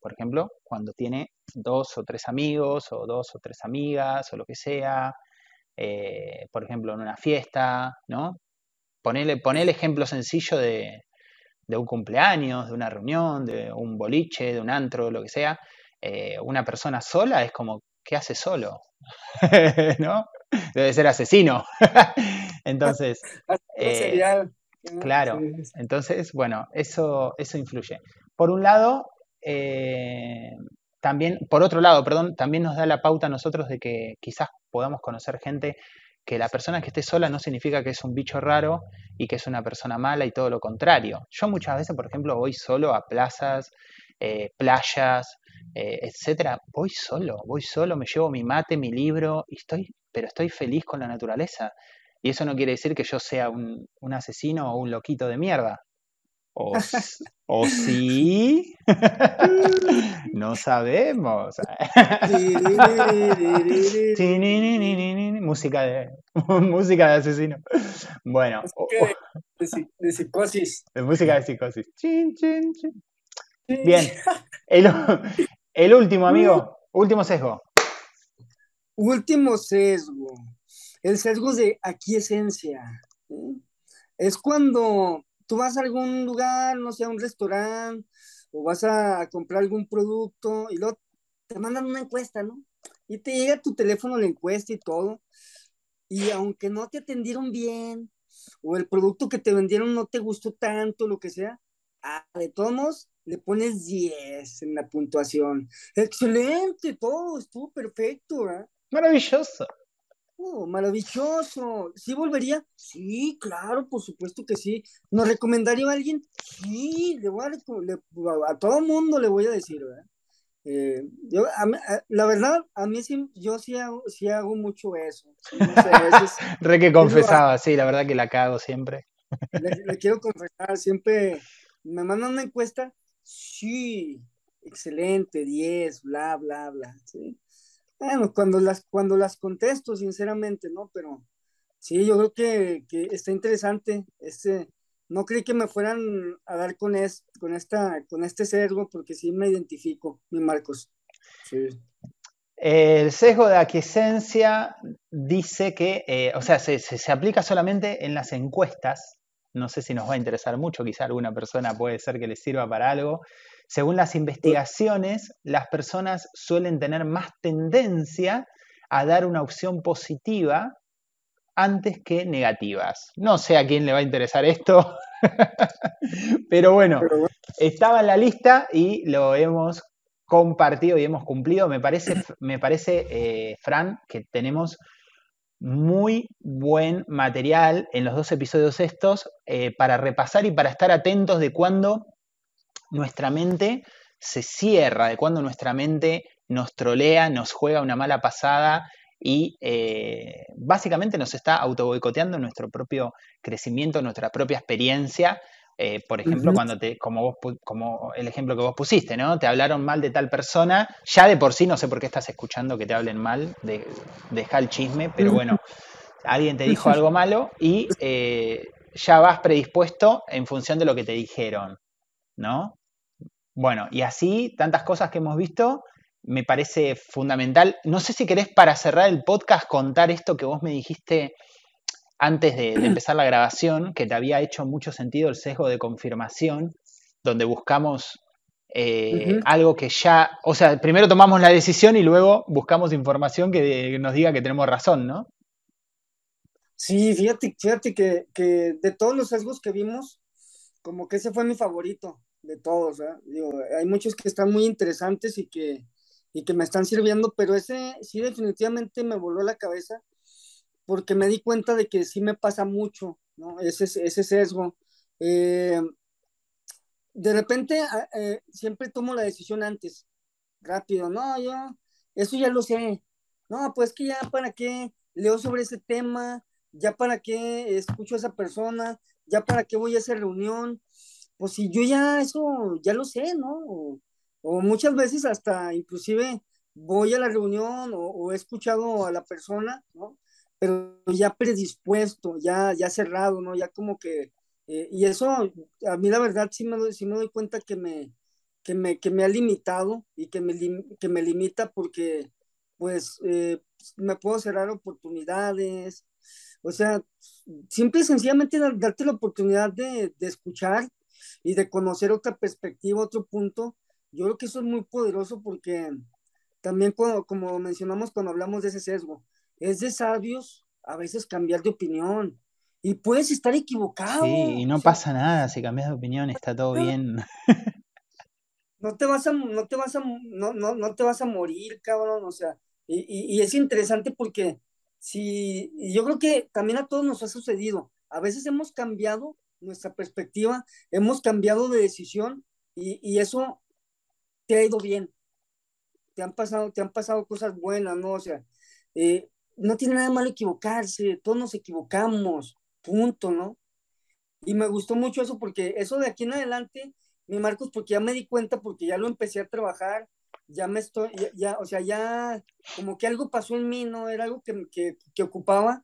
Por ejemplo, cuando tiene dos o tres amigos o dos o tres amigas o lo que sea, eh, por ejemplo, en una fiesta, ¿no? Ponele, ponele ejemplo sencillo de, de un cumpleaños, de una reunión, de un boliche, de un antro, lo que sea. Eh, una persona sola es como, ¿qué hace solo? ¿No? Debe ser asesino. Entonces, eh, claro, entonces, bueno, eso, eso influye. Por un lado, eh, también, por otro lado, perdón, también nos da la pauta a nosotros de que quizás podamos conocer gente que la persona que esté sola no significa que es un bicho raro y que es una persona mala y todo lo contrario. Yo muchas veces, por ejemplo, voy solo a plazas, eh, playas, eh, etcétera. Voy solo, voy solo, me llevo mi mate, mi libro, y estoy, pero estoy feliz con la naturaleza. Y eso no quiere decir que yo sea un, un asesino o un loquito de mierda. O, o sí, no sabemos. música de música de asesino. Bueno, de, de, de psicosis. De música de psicosis. Chin, chin, chin. Bien, el, el último, amigo, último sesgo. Último sesgo. El sesgo de aquiescencia. ¿Sí? Es cuando tú vas a algún lugar, no sé, a un restaurante, o vas a comprar algún producto, y luego te mandan una encuesta, ¿no? Y te llega tu teléfono la encuesta y todo, y aunque no te atendieron bien, o el producto que te vendieron no te gustó tanto, lo que sea, a, de todos modos, le pones diez en la puntuación. ¡Excelente! Todo estuvo perfecto, ¿verdad? ¡Maravilloso! Oh, maravilloso. ¿Sí volvería? Sí, claro, por supuesto que sí. ¿Nos recomendaría a alguien? Sí, le voy a, le, a todo mundo le voy a decir, ¿verdad? Eh, yo, a, a, la verdad, a mí sí, yo sí hago, sí hago mucho eso. ¿Sí? O sea, a veces, Re que confesaba, sí, la verdad que la cago siempre. le, le quiero confesar, siempre me mandan una encuesta, sí, excelente, diez, bla, bla, bla, ¿sí? Bueno, cuando las, cuando las contesto, sinceramente, ¿no? Pero sí, yo creo que, que está interesante. Este, no creí que me fueran a dar con, es, con, esta, con este sesgo, porque sí me identifico, mi Marcos. Sí. El sesgo de aquiescencia dice que, eh, o sea, se, se, se aplica solamente en las encuestas. No sé si nos va a interesar mucho, quizá alguna persona puede ser que le sirva para algo. Según las investigaciones, las personas suelen tener más tendencia a dar una opción positiva antes que negativas. No sé a quién le va a interesar esto, pero bueno, estaba en la lista y lo hemos compartido y hemos cumplido. Me parece, me parece eh, Fran, que tenemos muy buen material en los dos episodios estos eh, para repasar y para estar atentos de cuándo nuestra mente se cierra, de cuando nuestra mente nos trolea, nos juega una mala pasada y eh, básicamente nos está autoboicoteando nuestro propio crecimiento, nuestra propia experiencia. Eh, por ejemplo, uh-huh. cuando te, como, vos, como el ejemplo que vos pusiste, ¿no? Te hablaron mal de tal persona, ya de por sí no sé por qué estás escuchando que te hablen mal, de, dejá el chisme, pero bueno, alguien te dijo algo malo y eh, ya vas predispuesto en función de lo que te dijeron, ¿no? Bueno, y así tantas cosas que hemos visto, me parece fundamental. No sé si querés, para cerrar el podcast, contar esto que vos me dijiste antes de, de empezar la grabación, que te había hecho mucho sentido el sesgo de confirmación, donde buscamos eh, uh-huh. algo que ya, o sea, primero tomamos la decisión y luego buscamos información que, de, que nos diga que tenemos razón, ¿no? Sí, fíjate, fíjate que, que de todos los sesgos que vimos, como que ese fue mi favorito de todos, ¿verdad? Digo, hay muchos que están muy interesantes y que, y que me están sirviendo, pero ese sí definitivamente me voló la cabeza porque me di cuenta de que sí me pasa mucho, ¿no? Ese, ese sesgo. Eh, de repente eh, siempre tomo la decisión antes, rápido, no, yo, eso ya lo sé, no, pues que ya para qué leo sobre ese tema, ya para qué escucho a esa persona, ya para qué voy a esa reunión, pues si yo ya eso, ya lo sé, ¿no? O, o muchas veces hasta inclusive voy a la reunión o, o he escuchado a la persona, ¿no? Pero ya predispuesto, ya, ya cerrado, ¿no? Ya como que, eh, y eso a mí la verdad sí me doy, sí me doy cuenta que me, que me, que me ha limitado y que me, que me limita porque, pues, eh, me puedo cerrar oportunidades. O sea, simple y sencillamente darte la oportunidad de, de escuchar y de conocer otra perspectiva, otro punto. Yo creo que eso es muy poderoso porque también, cuando, como mencionamos cuando hablamos de ese sesgo, es de sabios a veces cambiar de opinión. Y puedes estar equivocado. Sí, y no pasa nada si cambias de opinión, está todo bien. No te vas a, no te vas a, no, no, no te vas a morir, cabrón. O sea, y, y, y es interesante porque si, yo creo que también a todos nos ha sucedido. A veces hemos cambiado nuestra perspectiva, hemos cambiado de decisión y, y eso te ha ido bien. Te han pasado, te han pasado cosas buenas, ¿no? O sea, eh, no tiene nada de malo equivocarse, todos nos equivocamos. Punto, ¿no? Y me gustó mucho eso porque eso de aquí en adelante, mi Marcos, porque ya me di cuenta, porque ya lo empecé a trabajar, ya me estoy, ya, ya o sea, ya como que algo pasó en mí, ¿no? Era algo que, que, que ocupaba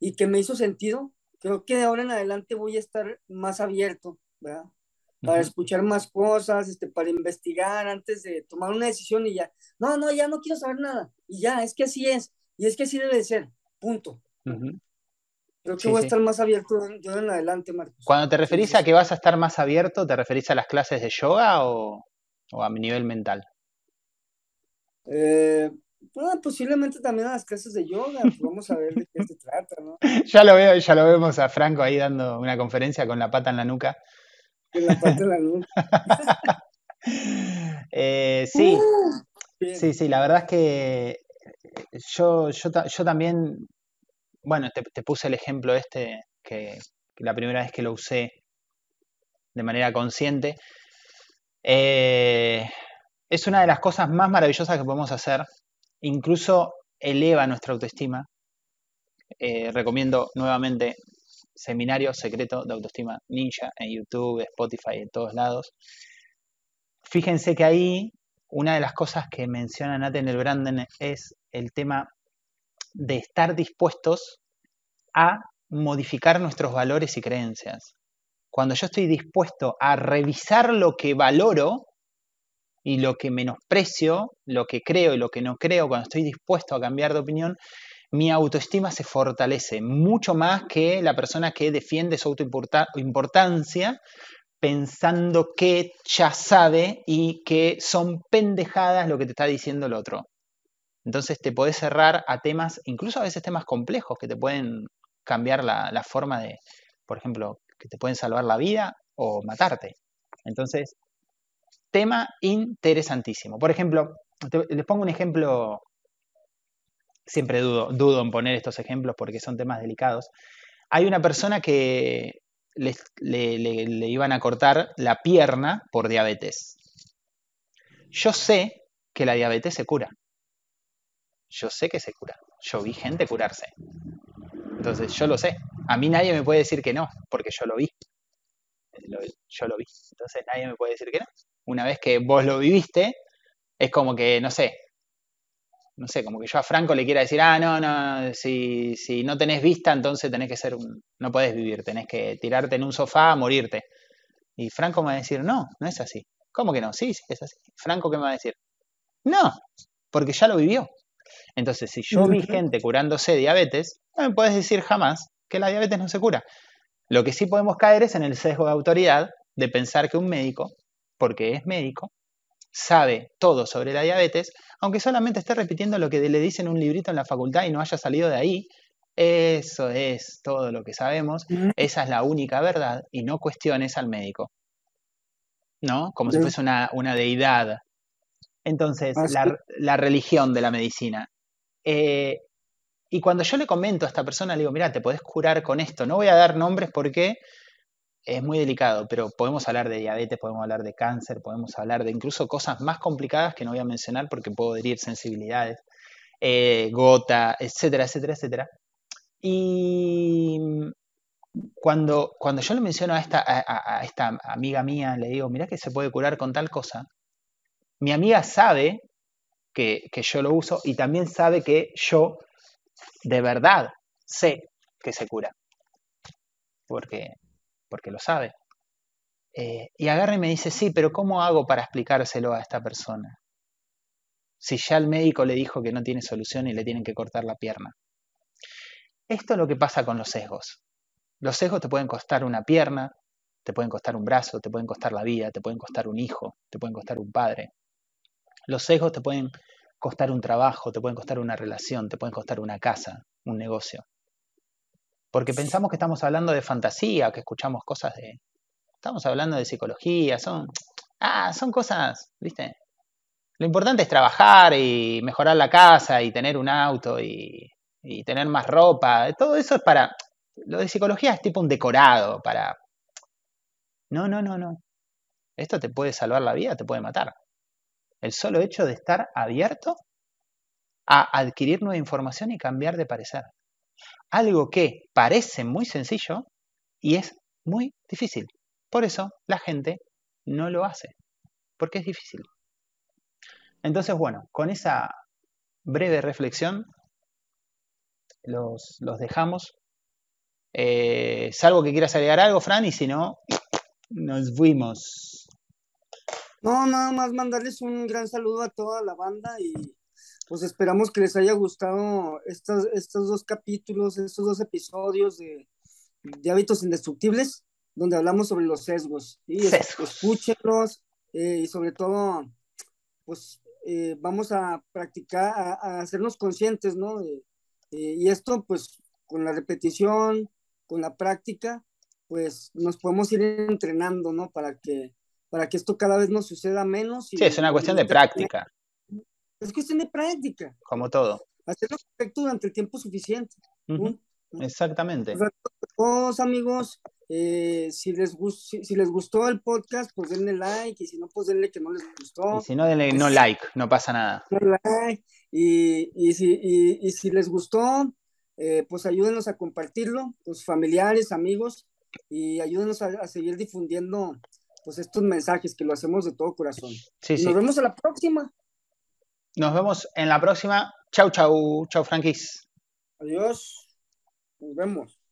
y que me hizo sentido. Creo que de ahora en adelante voy a estar más abierto, ¿verdad? Para escuchar más cosas, este, para investigar antes de tomar una decisión y ya, no, no, ya no quiero saber nada. Y ya, es que así es, y es que así debe de ser, punto. Uh-huh. Creo que sí, voy a sí. estar más abierto yo en adelante, Marcos. Cuando te referís a que vas a estar más abierto, ¿te referís a las clases de yoga o, o a mi nivel mental? Eh, bueno, posiblemente también a las clases de yoga. Vamos a ver de qué se trata, ¿no? Ya lo veo, ya lo vemos a Franco ahí dando una conferencia con la pata en la nuca. Con la pata en la nuca. eh, sí. Uh, sí, sí, la verdad es que yo, yo, yo también... Bueno, te, te puse el ejemplo este, que, que la primera vez que lo usé de manera consciente. Eh, es una de las cosas más maravillosas que podemos hacer. Incluso eleva nuestra autoestima. Eh, recomiendo nuevamente Seminario Secreto de Autoestima Ninja en YouTube, Spotify, en todos lados. Fíjense que ahí una de las cosas que menciona Nathaniel Branden es el tema de estar dispuestos a modificar nuestros valores y creencias. Cuando yo estoy dispuesto a revisar lo que valoro y lo que menosprecio, lo que creo y lo que no creo, cuando estoy dispuesto a cambiar de opinión, mi autoestima se fortalece mucho más que la persona que defiende su autoimportancia pensando que ya sabe y que son pendejadas lo que te está diciendo el otro. Entonces te podés cerrar a temas, incluso a veces temas complejos, que te pueden cambiar la, la forma de, por ejemplo, que te pueden salvar la vida o matarte. Entonces, tema interesantísimo. Por ejemplo, te, les pongo un ejemplo, siempre dudo, dudo en poner estos ejemplos porque son temas delicados. Hay una persona que les, le, le, le iban a cortar la pierna por diabetes. Yo sé que la diabetes se cura. Yo sé que se cura. Yo vi gente curarse. Entonces, yo lo sé. A mí nadie me puede decir que no, porque yo lo vi. Lo, yo lo vi. Entonces, nadie me puede decir que no. Una vez que vos lo viviste, es como que, no sé, no sé, como que yo a Franco le quiera decir, ah, no, no, si, si no tenés vista, entonces tenés que ser un... No podés vivir, tenés que tirarte en un sofá a morirte. Y Franco me va a decir, no, no es así. ¿Cómo que no? Sí, sí, es así. ¿Franco qué me va a decir? No, porque ya lo vivió. Entonces, si yo vi gente curándose diabetes, no me puedes decir jamás que la diabetes no se cura. Lo que sí podemos caer es en el sesgo de autoridad de pensar que un médico, porque es médico, sabe todo sobre la diabetes, aunque solamente esté repitiendo lo que le dicen un librito en la facultad y no haya salido de ahí. Eso es todo lo que sabemos, esa es la única verdad y no cuestiones al médico, ¿no? Como si fuese una, una deidad. Entonces, la, la religión de la medicina. Eh, y cuando yo le comento a esta persona, le digo, mira, te podés curar con esto. No voy a dar nombres porque es muy delicado, pero podemos hablar de diabetes, podemos hablar de cáncer, podemos hablar de incluso cosas más complicadas que no voy a mencionar porque puedo herir sensibilidades, eh, gota, etcétera, etcétera, etcétera. Y cuando, cuando yo le menciono a esta, a, a esta amiga mía, le digo, mira que se puede curar con tal cosa. Mi amiga sabe que, que yo lo uso y también sabe que yo de verdad sé que se cura. Porque, porque lo sabe. Eh, y agarra y me dice, sí, pero ¿cómo hago para explicárselo a esta persona? Si ya el médico le dijo que no tiene solución y le tienen que cortar la pierna. Esto es lo que pasa con los sesgos. Los sesgos te pueden costar una pierna, te pueden costar un brazo, te pueden costar la vida, te pueden costar un hijo, te pueden costar un padre. Los sesgos te pueden costar un trabajo, te pueden costar una relación, te pueden costar una casa, un negocio. Porque pensamos que estamos hablando de fantasía, que escuchamos cosas de... Estamos hablando de psicología, son... Ah, son cosas, ¿viste? Lo importante es trabajar y mejorar la casa y tener un auto y, y tener más ropa. Todo eso es para... Lo de psicología es tipo un decorado para... No, no, no, no. Esto te puede salvar la vida, te puede matar. El solo hecho de estar abierto a adquirir nueva información y cambiar de parecer. Algo que parece muy sencillo y es muy difícil. Por eso la gente no lo hace, porque es difícil. Entonces, bueno, con esa breve reflexión los, los dejamos. Eh, salvo que quieras agregar algo, Fran, y si no, nos fuimos. No, nada más mandarles un gran saludo a toda la banda y pues esperamos que les haya gustado estos, estos dos capítulos, estos dos episodios de, de Hábitos Indestructibles, donde hablamos sobre los sesgos. Y sesgos. Escúchenlos eh, y sobre todo, pues eh, vamos a practicar, a, a hacernos conscientes, ¿no? Eh, eh, y esto, pues, con la repetición, con la práctica, pues nos podemos ir entrenando, ¿no? Para que para que esto cada vez nos suceda menos. Y, sí, es una cuestión de práctica. Es cuestión de práctica. Como todo. Hacerlo perfecto durante el tiempo suficiente. Uh-huh. ¿No? Exactamente. O sea, todos, amigos, eh, si, les gust- si, si les gustó el podcast, pues denle like, y si no, pues denle que no les gustó. Y si no, denle pues, no like, no pasa nada. No like, y, y, si, y, y si les gustó, eh, pues ayúdenos a compartirlo, pues familiares, amigos, y ayúdenos a, a seguir difundiendo pues estos mensajes, que lo hacemos de todo corazón. Sí, y sí. Nos vemos a la próxima. Nos vemos en la próxima. Chau, chau. Chau, Franquis. Adiós. Nos vemos.